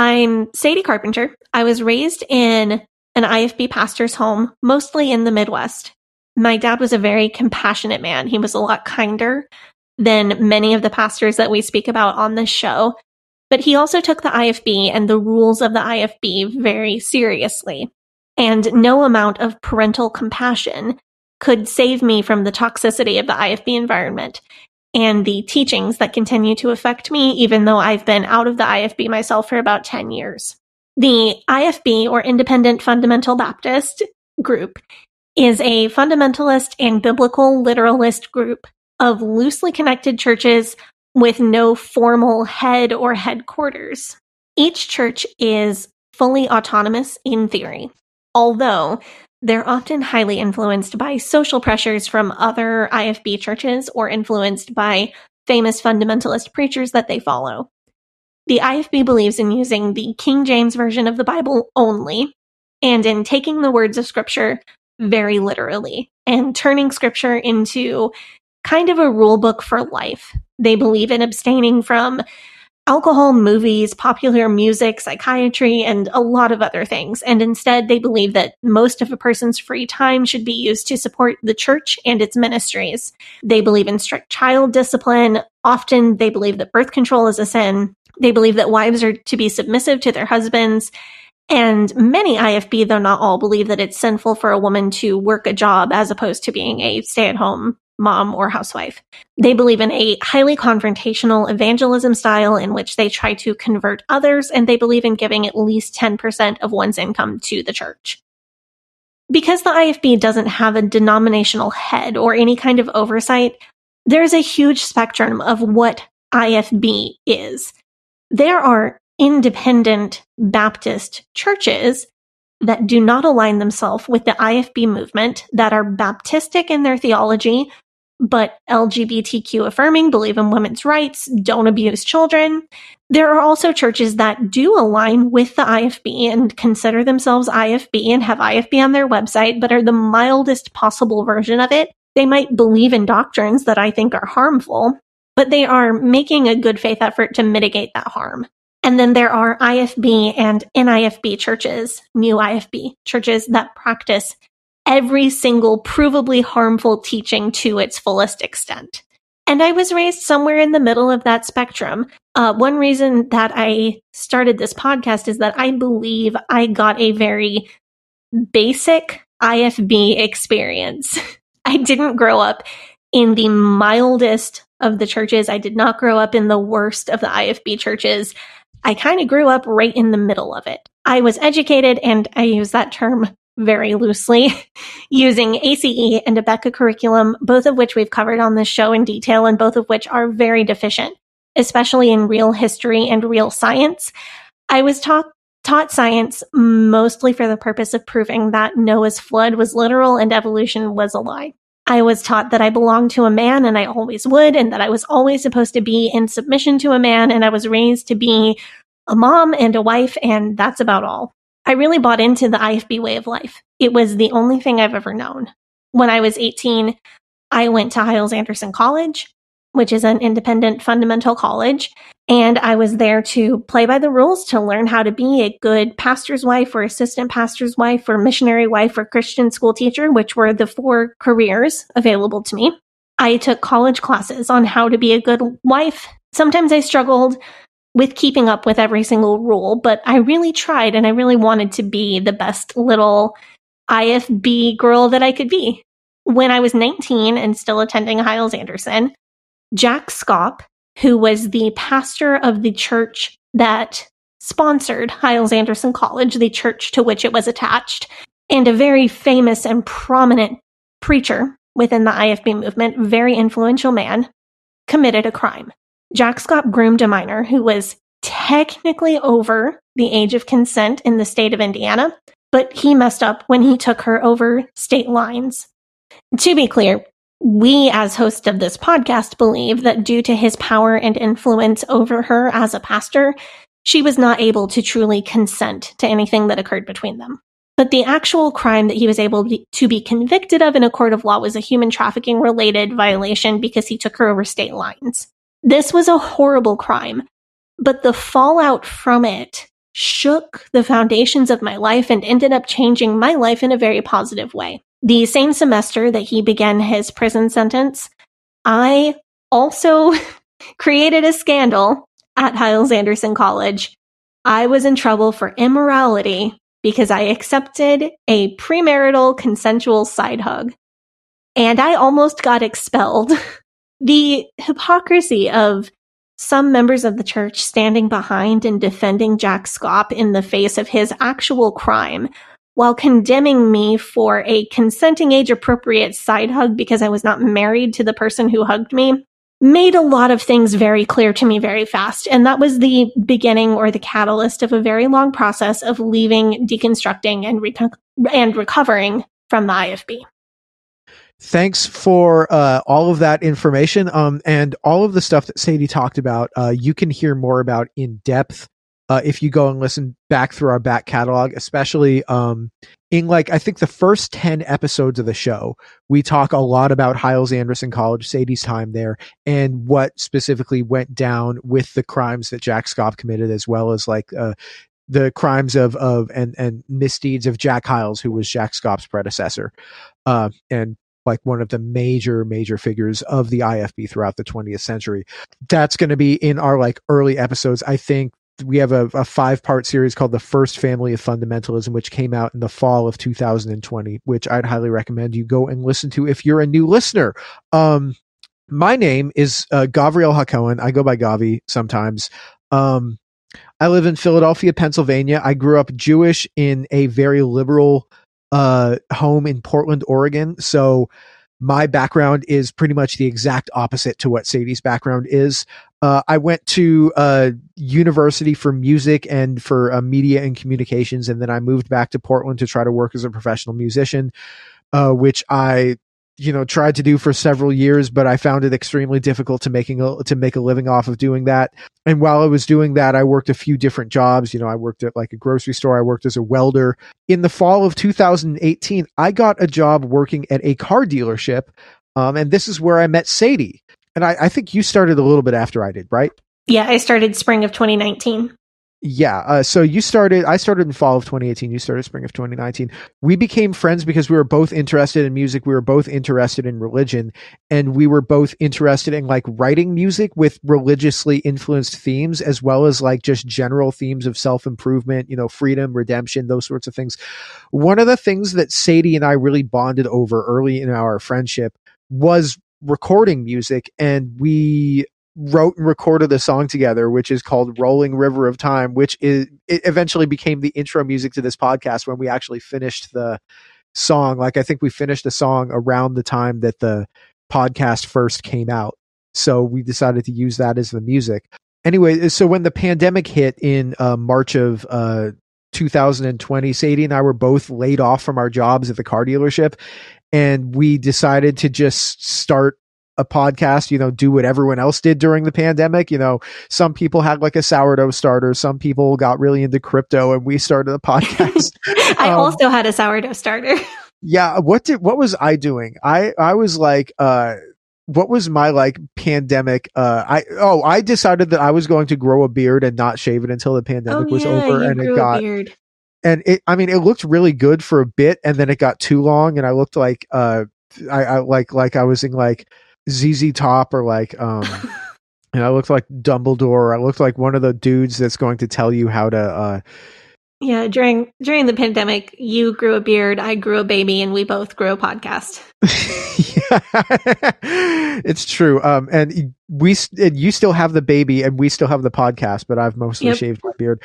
I'm Sadie Carpenter. I was raised in an IFB pastor's home, mostly in the Midwest. My dad was a very compassionate man. He was a lot kinder than many of the pastors that we speak about on this show. But he also took the IFB and the rules of the IFB very seriously. And no amount of parental compassion could save me from the toxicity of the IFB environment and the teachings that continue to affect me, even though I've been out of the IFB myself for about 10 years. The IFB, or Independent Fundamental Baptist group, is a fundamentalist and biblical literalist group of loosely connected churches with no formal head or headquarters. Each church is fully autonomous in theory, although they're often highly influenced by social pressures from other IFB churches or influenced by famous fundamentalist preachers that they follow. The IFB believes in using the King James Version of the Bible only and in taking the words of Scripture very literally and turning Scripture into kind of a rule book for life. They believe in abstaining from alcohol, movies, popular music, psychiatry, and a lot of other things. And instead, they believe that most of a person's free time should be used to support the church and its ministries. They believe in strict child discipline. Often, they believe that birth control is a sin. They believe that wives are to be submissive to their husbands. And many IFB, though not all, believe that it's sinful for a woman to work a job as opposed to being a stay-at-home mom or housewife. They believe in a highly confrontational evangelism style in which they try to convert others, and they believe in giving at least 10% of one's income to the church. Because the IFB doesn't have a denominational head or any kind of oversight, there's a huge spectrum of what IFB is. There are independent Baptist churches that do not align themselves with the IFB movement, that are Baptistic in their theology, but LGBTQ affirming, believe in women's rights, don't abuse children. There are also churches that do align with the IFB and consider themselves IFB and have IFB on their website, but are the mildest possible version of it. They might believe in doctrines that I think are harmful, but they are making a good faith effort to mitigate that harm. And then there are IFB and NIFB churches, new IFB churches, that practice every single provably harmful teaching to its fullest extent. And I was raised somewhere in the middle of that spectrum. One reason that I started this podcast is that I believe I got a very basic IFB experience. I didn't grow up in the mildest of the churches. I did not grow up in the worst of the IFB churches. I kind of grew up right in the middle of it. I was educated, and I use that term very loosely, using ACE and Abeka curriculum, both of which we've covered on this show in detail, and both of which are very deficient, especially in real history and real science. I was taught science mostly for the purpose of proving that Noah's flood was literal and evolution was a lie. I was taught that I belonged to a man, and I always would, and that I was always supposed to be in submission to a man, and I was raised to be a mom and a wife, and that's about all. I really bought into the IFB way of life. It was the only thing I've ever known. When I was 18, I went to Hiles Anderson College, which is an independent fundamental college, and I was there to play by the rules, to learn how to be a good pastor's wife or assistant pastor's wife or missionary wife or Christian school teacher, which were the four careers available to me. I took college classes on how to be a good wife. Sometimes I struggled with keeping up with every single rule, but I really tried, and I really wanted to be the best little IFB girl that I could be. When I was 19 and still attending Hiles Anderson, Jack Schaap, who was the pastor of the church that sponsored Hiles Anderson College, the church to which it was attached, and a very famous and prominent preacher within the IFB movement, very influential man, committed a crime. Jack Schaap groomed a minor who was technically over the age of consent in the state of Indiana, but he messed up when he took her over state lines. To be clear, we, as hosts of this podcast, believe that due to his power and influence over her as a pastor, she was not able to truly consent to anything that occurred between them. But the actual crime that he was able to be convicted of in a court of law was a human trafficking-related violation because he took her over state lines. This was a horrible crime, but the fallout from it shook the foundations of my life and ended up changing my life in a very positive way. The same semester that he began his prison sentence, I also created a scandal at Hiles Anderson College. I was in trouble for immorality because I accepted a premarital consensual side hug, and I almost got expelled. The hypocrisy of some members of the church standing behind and defending Jack Schaap in the face of his actual crime while condemning me for a consenting age-appropriate side hug because I was not married to the person who hugged me made a lot of things very clear to me very fast. And that was the beginning or the catalyst of a very long process of leaving, deconstructing, and recovering from the IFB. Thanks for all of that information, and all of the stuff that Sadie talked about. You can hear more about in depth if you go and listen back through our back catalog, especially in I think the first 10 episodes of the show, we talk a lot about Hiles Anderson College, Sadie's time there, and what specifically went down with the crimes that Jack Schaap committed, as well as the crimes of and misdeeds of Jack Hiles, who was Jack Schaap's predecessor, and one of the major figures of the IFB throughout the 20th century. That's going to be in our early episodes. I think we have a 5-part series called The First Family of Fundamentalism, which came out in the fall of 2020, which I'd highly recommend you go and listen to if you're a new listener. My name is Gavriel Hakohen. I go by Gavi sometimes. I live in Philadelphia, Pennsylvania. I grew up Jewish in a very liberal home in Portland, Oregon. So my background is pretty much the exact opposite to what Sadie's background is. I went to university for music and for media and communications, and then I moved back to Portland to try to work as a professional musician, which I tried to do for several years, but I found it extremely difficult to make a living off of doing that. And while I was doing that, I worked a few different jobs. I worked at a grocery store. I worked as a welder. In the fall of 2018, I got a job working at a car dealership. And this is where I met Sadie. And I think you started a little bit after I did, right? Yeah, I started spring of 2019. Yeah. So I started in fall of 2018. You started spring of 2019. We became friends because we were both interested in music. We were both interested in religion, and we were both interested in writing music with religiously influenced themes, as well as just general themes of self-improvement, freedom, redemption, those sorts of things. One of the things that Sadie and I really bonded over early in our friendship was recording music. And we wrote and recorded a song together, which is called Rolling River of Time, which it eventually became the intro music to this podcast when we actually finished the song. I think we finished the song around the time that the podcast first came out. So we decided to use that as the music. Anyway, so when the pandemic hit in March of 2020, Sadie and I were both laid off from our jobs at the car dealership, and we decided to just start a podcast, do what everyone else did during the pandemic. Some people had a sourdough starter. Some people got really into crypto, and we started a podcast. I also had a sourdough starter. Yeah. What was I doing? I was what was my pandemic? I decided that I was going to grow a beard and not shave it until the pandemic was over. And it got, and it, I mean, it looked really good for a bit, and then it got too long. And I looked like I was in ZZ Top, or and I looked like Dumbledore. I looked like one of the dudes that's going to tell you how to Yeah, during the pandemic, you grew a beard, I grew a baby, and we both grew a podcast. It's true. And you still have the baby, and we still have the podcast, but I've mostly shaved my beard.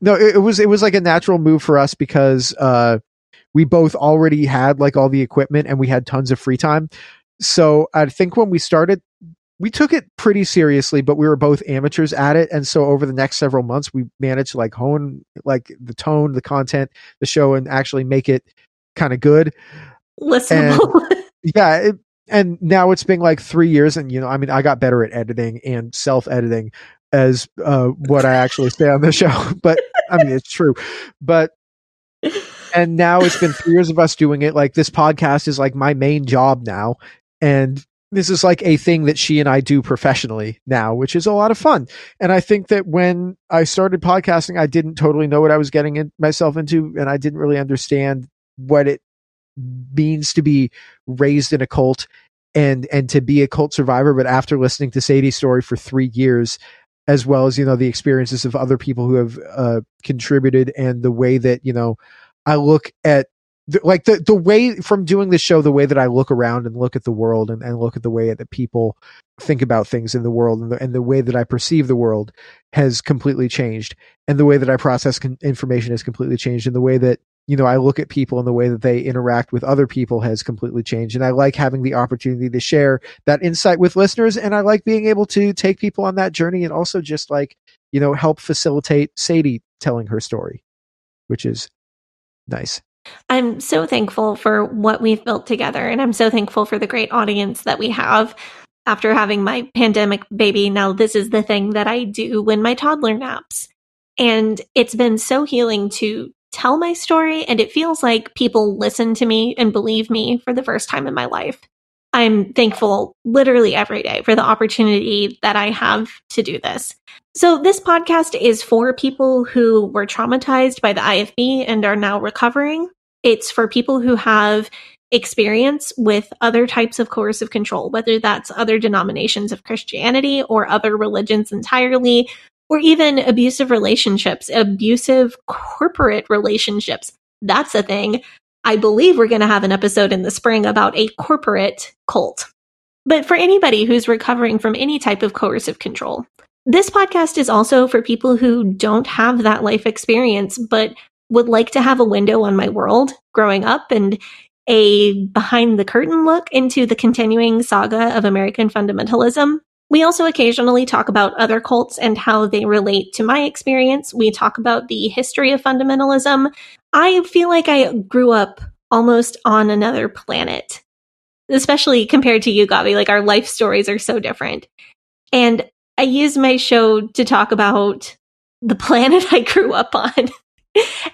No, it was a natural move for us because we both already had all the equipment, and we had tons of free time. So I think when we started, we took it pretty seriously, but we were both amateurs at it. And so over the next several months, we managed to hone the tone, the content, the show, and actually make it kind of good. Listenable. And now it's been 3 years, and I got better at editing and self-editing as what I actually say on the show. But it's true. But and now it's been 3 years of us doing it. This podcast is my main job now. And this is like a thing that she and I do professionally now, which is a lot of fun. And I think that when I started podcasting, I didn't totally know what I was getting myself into, and I didn't really understand what it means to be raised in a cult and to be a cult survivor. But after listening to Sadie's story for 3 years, as well as, you know, the experiences of other people who have contributed, and the way that, you know, I look at like the way from doing this show, the way that I look around and look at the world and look at the way that people think about things in the world, and the way that I perceive the world has completely changed. And the way that I process information has completely changed. And the way that, you know, I look at people and the way that they interact with other people has completely changed. And I like having the opportunity to share that insight with listeners. And I like being able to take people on that journey, and also just like, you know, help facilitate Sadie telling her story, which is nice. I'm so thankful for what we've built together. And I'm so thankful for the great audience that we have. After having my pandemic baby, now this is the thing that I do when my toddler naps. And it's been so healing to tell my story, and it feels like people listen to me and believe me for the first time in my life. I'm thankful literally every day for the opportunity that I have to do this. So this podcast is for people who were traumatized by the IFB and are now recovering. It's for people who have experience with other types of coercive control, whether that's other denominations of Christianity or other religions entirely, or even abusive relationships, abusive corporate relationships. That's a thing. I believe we're going to have an episode in the spring about a corporate cult. But for anybody who's recovering from any type of coercive control, this podcast is also for people who don't have that life experience, but would like to have a window on my world growing up and a behind the curtain look into the continuing saga of American fundamentalism. We also occasionally talk about other cults and how they relate to my experience. We talk about the history of fundamentalism. I feel like I grew up almost on another planet, especially compared to you, Gabi. Like, our life stories are so different. And I use my show to talk about the planet I grew up on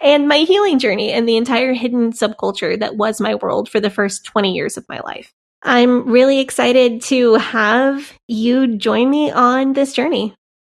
and my healing journey and the entire hidden subculture that was my world for the first 20 years of my life. I'm really excited to have you join me on this journey.